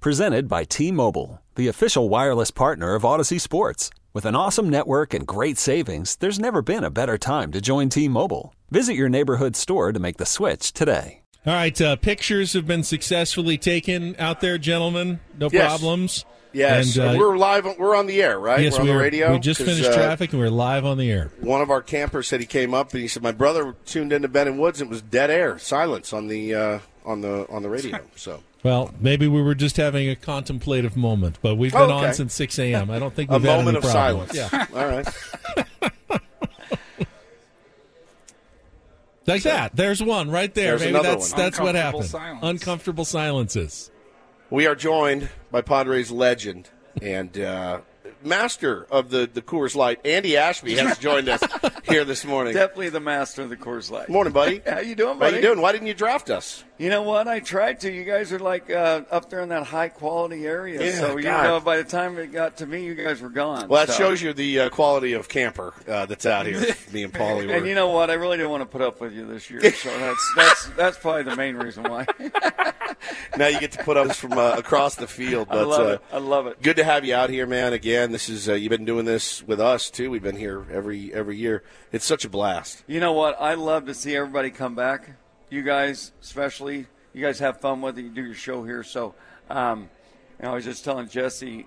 Presented by T-Mobile, the official wireless partner of Odyssey Sports. With an awesome network and great savings, there's never been a better time to join T-Mobile. Visit your neighborhood store to make the switch today. All right, pictures have been successfully taken out there, gentlemen. No problems. Yes, and we're live. We're on the air, right? Yes, we're on the radio. We just finished traffic, and we're live on the air. One of our campers said he came up and he said, "My brother tuned into Ben and Woods, and it was dead air, silence on the radio." So, well, maybe we were just having a contemplative moment, but we've been on since 6 a.m. I don't think we've had any problems. A moment of silence. Yeah. All right. Like that. There's one right there. There's maybe that's what happened. Silence. Uncomfortable silences. We are joined by Padres legend and master of the Coors Light, Andy Ashby, has joined us here this morning. Definitely the master of the Coors Light. Morning, buddy. How you doing, buddy? How you doing? Why didn't you draft us? You know what? I tried to. You guys are like up there in that high-quality area. Yeah, so, you know, by the time it got to me, you guys were gone. Well, that shows you the quality of camper that's out here, me and Paulie. And you know what? I really didn't want to put up with you this year. So that's probably the main reason why. Now you get to put up from across the field. But, I love it. Good to have you out here, man. Again, this is you've been doing this with us too. We've been here every year. It's such a blast. You know what? I love to see everybody come back. You guys, especially. You guys have fun with it. You do your show here. So, I was just telling Jesse,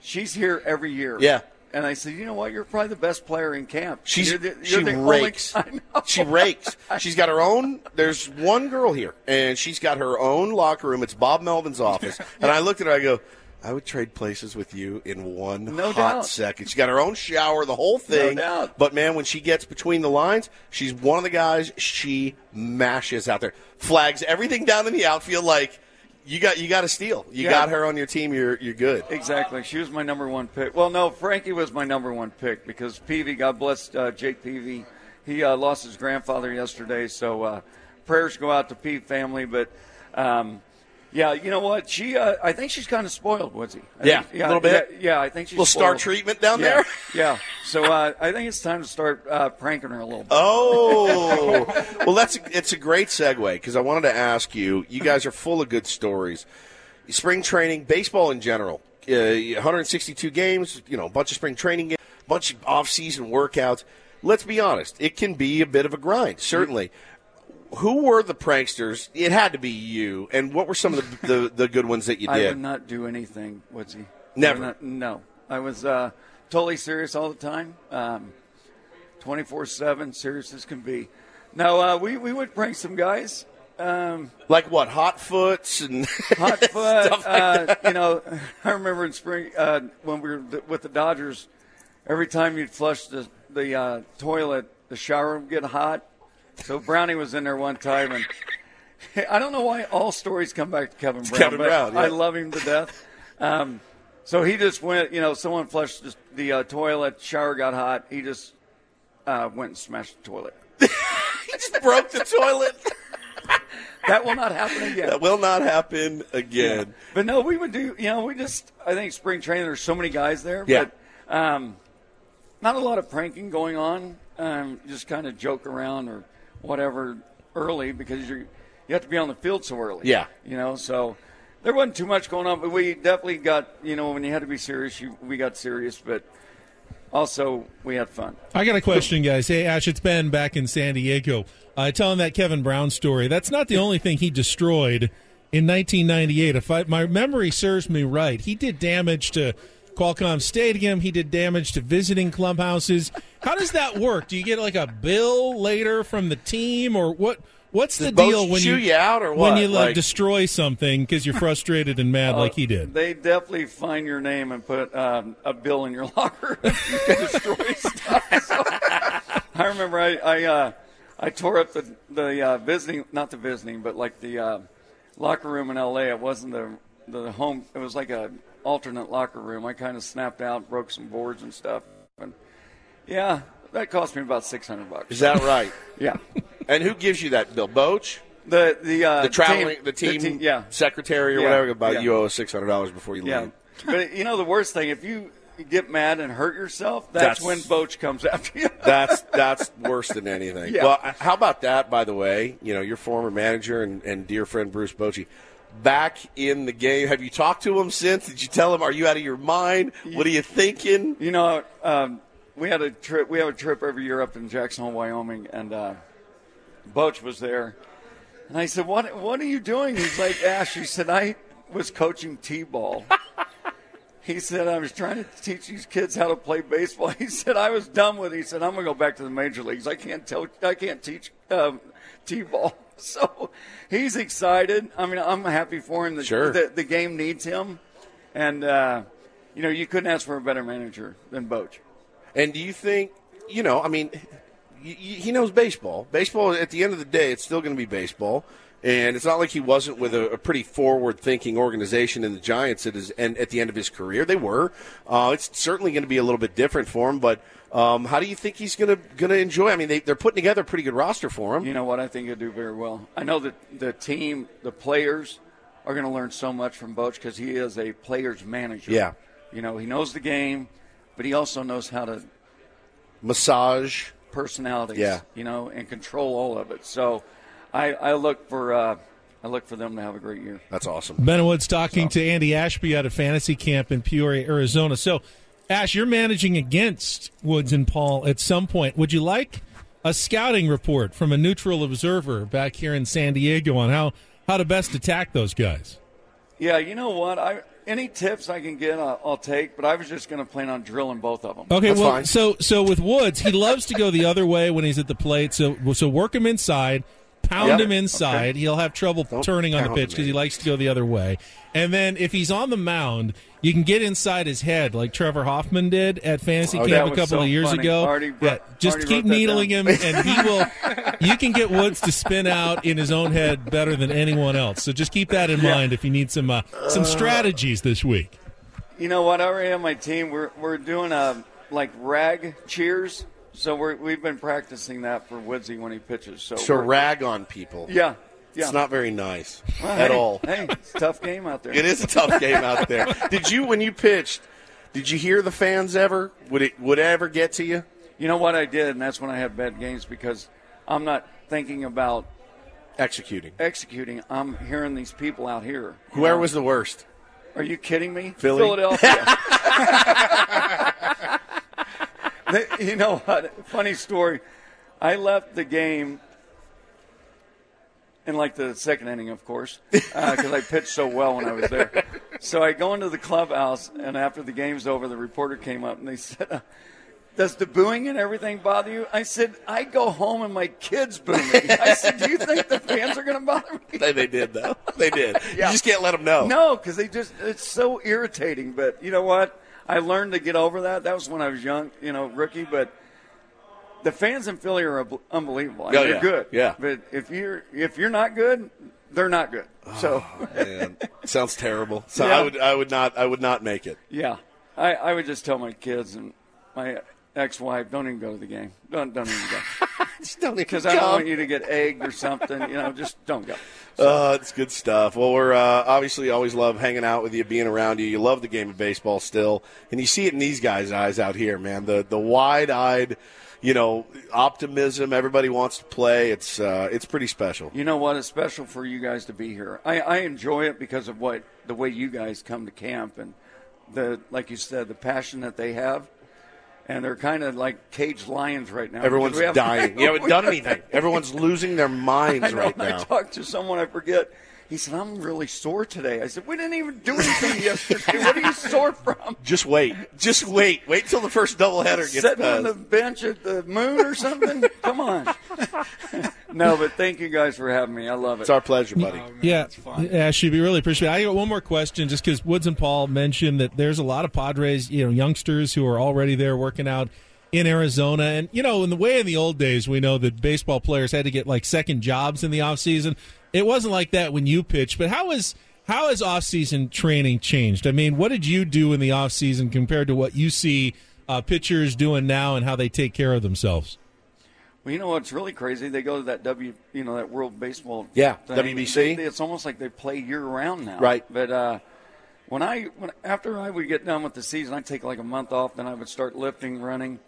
she's here every year. Yeah. And I said, you know what? You're probably the best player in camp. She rakes. Only, I know. She rakes. She's got her own. There's one girl here, and she's got her own locker room. It's Bob Melvin's office. And I looked at her. I go, I would trade places with you in one second. She's got her own shower, the whole thing. No doubt. But, man, when she gets between the lines, she's one of the guys. She mashes out there. Flags everything down in the outfield like, You got to steal. You got her on your team. You're good. Exactly. She was my number one pick. Well, no, Frankie was my number one pick because Peavy, God bless Jake Peavy, he lost his grandfather yesterday. So prayers go out to Peavy family. But you know what? She, I think she's kind of spoiled, Woodsy. A little bit. Yeah, I think she's a little spoiled. Star treatment down there. Yeah. So I think it's time to start pranking her a little bit. Oh, well, it's a great segue because I wanted to ask you. You guys are full of good stories. Spring training, baseball in general, 162 games. You know, a bunch of spring training games, a bunch of off-season workouts. Let's be honest; it can be a bit of a grind, certainly. Mm-hmm. Who were the pranksters? It had to be you. And what were some of the good ones that you did? I would not do anything, Woodsy. Never? No. I was totally serious all the time, 24/7, serious as can be. No, we would prank some guys. Like what? Hot foots. Stuff like that. You know, I remember in spring when we were with the Dodgers, every time you'd flush the toilet, the shower would get hot. So Brownie was in there one time, and I don't know why all stories come back to Kevin Brown. I love him to death. So he just went, you know, someone flushed the toilet, shower got hot. He just went and smashed the toilet. He just broke the toilet. That will not happen again. Yeah. But, no, we would do, you know, I think spring training, there's so many guys there. Yeah. But not a lot of pranking going on. Just kind of joke around or whatever early because you have to be on the field so early. Yeah. You know, so there wasn't too much going on, but we definitely got, you know, when you had to be serious, we got serious, but also we had fun. I got a question, guys. Hey, Ash, it's Ben back in San Diego. Telling that Kevin Brown story, that's not the only thing he destroyed in 1998. If my memory serves me right, he did damage to Qualcomm Stadium. He did damage to visiting clubhouses. How does that work? Do you get like a bill later from the team, or what? What's the deal when you out, or what? When you destroy something because you're frustrated and mad like he did? They definitely find your name and put a bill in your locker. You destroy stuff. So, I remember I tore up the visiting, not the visiting, but like the locker room in L.A. It wasn't the the home, it was like an alternate locker room. I kind of snapped out, broke some boards and stuff. And yeah, that cost me about $600. Is that right? Yeah. And who gives you that bill? Boach? The traveling team, the team yeah. secretary or yeah. whatever. About yeah. you owe us $600 before you yeah. leave. But you know the worst thing, if you get mad and hurt yourself, that's when Boach comes after you. that's worse than anything. Yeah. Well, how about that? By the way, you know your former manager and dear friend Bruce Bochy back in the game. Have you talked to him since? Did you tell him? Are you out of your mind? What are you thinking? You know, we had a trip. We have a trip every year up in Jackson Hole, Wyoming, and Boach was there. And I said, "What are you doing?" He's like, "Ash," he said, "I was coaching T-ball." He said, "I was trying to teach these kids how to play baseball." He said, "I was done with it." He said, "I'm going to go back to the major leagues. I can't teach T-ball." So he's excited. I mean, I'm happy for him. Sure. The game needs him. And, you know, you couldn't ask for a better manager than Boach. And do you think, you know, I mean, he knows baseball. Baseball, at the end of the day, it's still going to be baseball. And it's not like he wasn't with a pretty forward-thinking organization in the Giants at the end of his career. They were. It's certainly going to be a little bit different for him, but how do you think he's going to enjoy? I mean, they're putting together a pretty good roster for him. You know what? I think he'll do very well. I know that the team, the players, are going to learn so much from Boach because he is a player's manager. Yeah. You know, he knows the game, but he also knows how to massage personalities, yeah. you know, and control all of it. So I look for them to have a great year. That's awesome. Ben Woods talking to Andy Ashby out of Fantasy Camp in Peoria, Arizona. So, Ash, you're managing against Woods and Paul at some point. Would you like a scouting report from a neutral observer back here in San Diego on how to best attack those guys? Yeah, you know what? Any tips I can get, I'll take, but I was just going to plan on drilling both of them. Okay, that's well, fine. So with Woods, he loves to go the other way when he's at the plate, so work him inside. Pound yep. him inside. Okay. He'll have trouble turning on the pitch because he likes to go the other way. And then if he's on the mound, you can get inside his head like Trevor Hoffman did at Fantasy Camp a couple of years ago. Just keep needling him, and he will. You can get Woods to spin out in his own head better than anyone else. So just keep that in mind if you need some strategies this week. You know what? I already have my team. We're doing rag cheers. So we've been practicing that for Woodsy when he pitches. So rag on people. Yeah. Yeah. It's not very nice at all. Hey, it's a tough game out there. It is a tough game out there. When you pitched, did you hear the fans ever? Would it ever get to you? You know what I did, and that's when I had bad games because I'm not thinking about executing. I'm hearing these people out here. Where was the worst? Are you kidding me? Philadelphia. You know what? Funny story. I left the game in the second inning, of course, because I pitched so well when I was there. So I go into the clubhouse, and after the game's over, the reporter came up and they said, "Does the booing and everything bother you?" I said, "I go home and my kids boo me." I said, "Do you think the fans are going to bother me?" They did, though. They did. Yeah. You just can't let them know. No, because it's so irritating. But you know what? I learned to get over that. That was when I was young, you know, rookie. But the fans in Philly are unbelievable. I mean, they're good. Yeah. But if you're not good, they're not good. Man. Sounds terrible. So yeah. I would not make it. Yeah. I would just tell my kids and my ex-wife, don't even go to the game. Don't even go. Just don't even go. Because I don't want you to get egged or something. You know, just don't go. It's good stuff. Well, we're obviously always love hanging out with you, being around you. You love the game of baseball still, and you see it in these guys' eyes out here, man. The wide-eyed, you know, optimism. Everybody wants to play. It's pretty special. You know what? It's special for you guys to be here. I enjoy it because of the way you guys come to camp and like you said, the passion that they have. And they're kind of like caged lions right now. Everyone's dying. You haven't done anything. Everyone's losing their minds right now. I talked to someone, I forget. He said, "I'm really sore today." I said, "We didn't even do anything yesterday. What are you sore from?" Just wait. Just wait. Wait till the first doubleheader gets sitting on the bench at the moon or something? Come on. No, but thank you guys for having me. I love it. It's our pleasure, buddy. Oh, man, yeah, it's fun. Ash, you'd be really appreciated. I got one more question just because Woods and Paul mentioned that there's a lot of Padres, you know, youngsters who are already there working out in Arizona. And, you know, in the old days, we know that baseball players had to get second jobs in the offseason. It wasn't like that when you pitched, but how is How has off-season training changed? I mean, what did you do in the off-season compared to what you see pitchers doing now and how they take care of themselves? Well, you know what's really crazy? They go to that that World Baseball thing. WBC. It's almost like they play year-round now. Right. But after I would get done with the season, I'd take like a month off, then I would start lifting, running,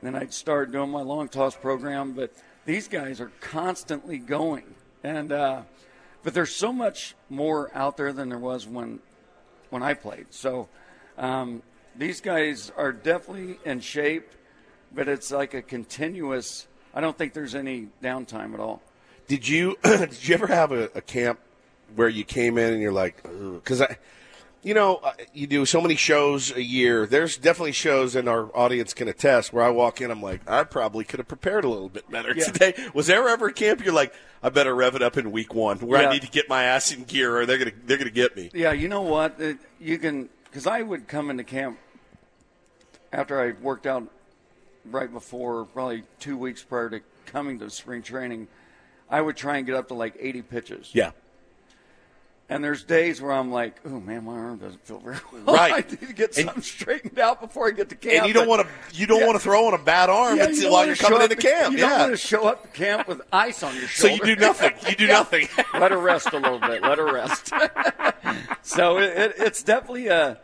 and then I'd start doing my long toss program. But these guys are constantly going. And but there's so much more out there than there was when I played. So these guys are definitely in shape, but it's like a continuous – I don't think there's any downtime at all. Did you ever have a camp where you came in and you're like – because you do so many shows a year. There's definitely shows, and our audience can attest, where I walk in, I'm like, I probably could have prepared a little bit better today. Was there ever a camp you're like, I better rev it up in week one, where I need to get my ass in gear, or they're gonna get me? Yeah, you know what? Because I would come into camp after I worked out right before, probably 2 weeks prior to coming to spring training. I would try and get up to like 80 pitches. Yeah. And there's days where I'm like, oh, man, my arm doesn't feel very well. Right. I need to get something straightened out before I get to camp. And you don't want to throw on a bad arm while you're coming into camp. You don't want to show up to camp with ice on your shoulder. So you do nothing. Let her rest a little bit. So it's definitely a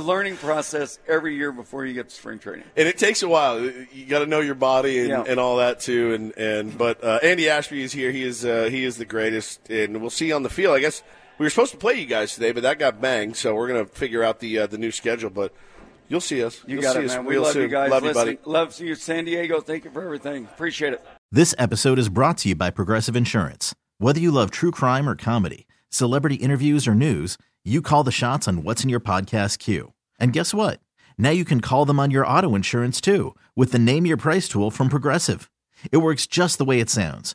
learning process every year before you get to spring training. And it takes a while. You got to know your body and all that too. But Andy Ashby is here. He is the greatest. And we'll see you on the field, I guess. We were supposed to play you guys today, but that got banged, so we're going to figure out the new schedule. But you'll see us. You got it, man. We love you guys. Love you, buddy. Love you, San Diego. Thank you for everything. Appreciate it. This episode is brought to you by Progressive Insurance. Whether you love true crime or comedy, celebrity interviews or news, you call the shots on what's in your podcast queue. And guess what? Now you can call them on your auto insurance, too, with the Name Your Price tool from Progressive. It works just the way it sounds.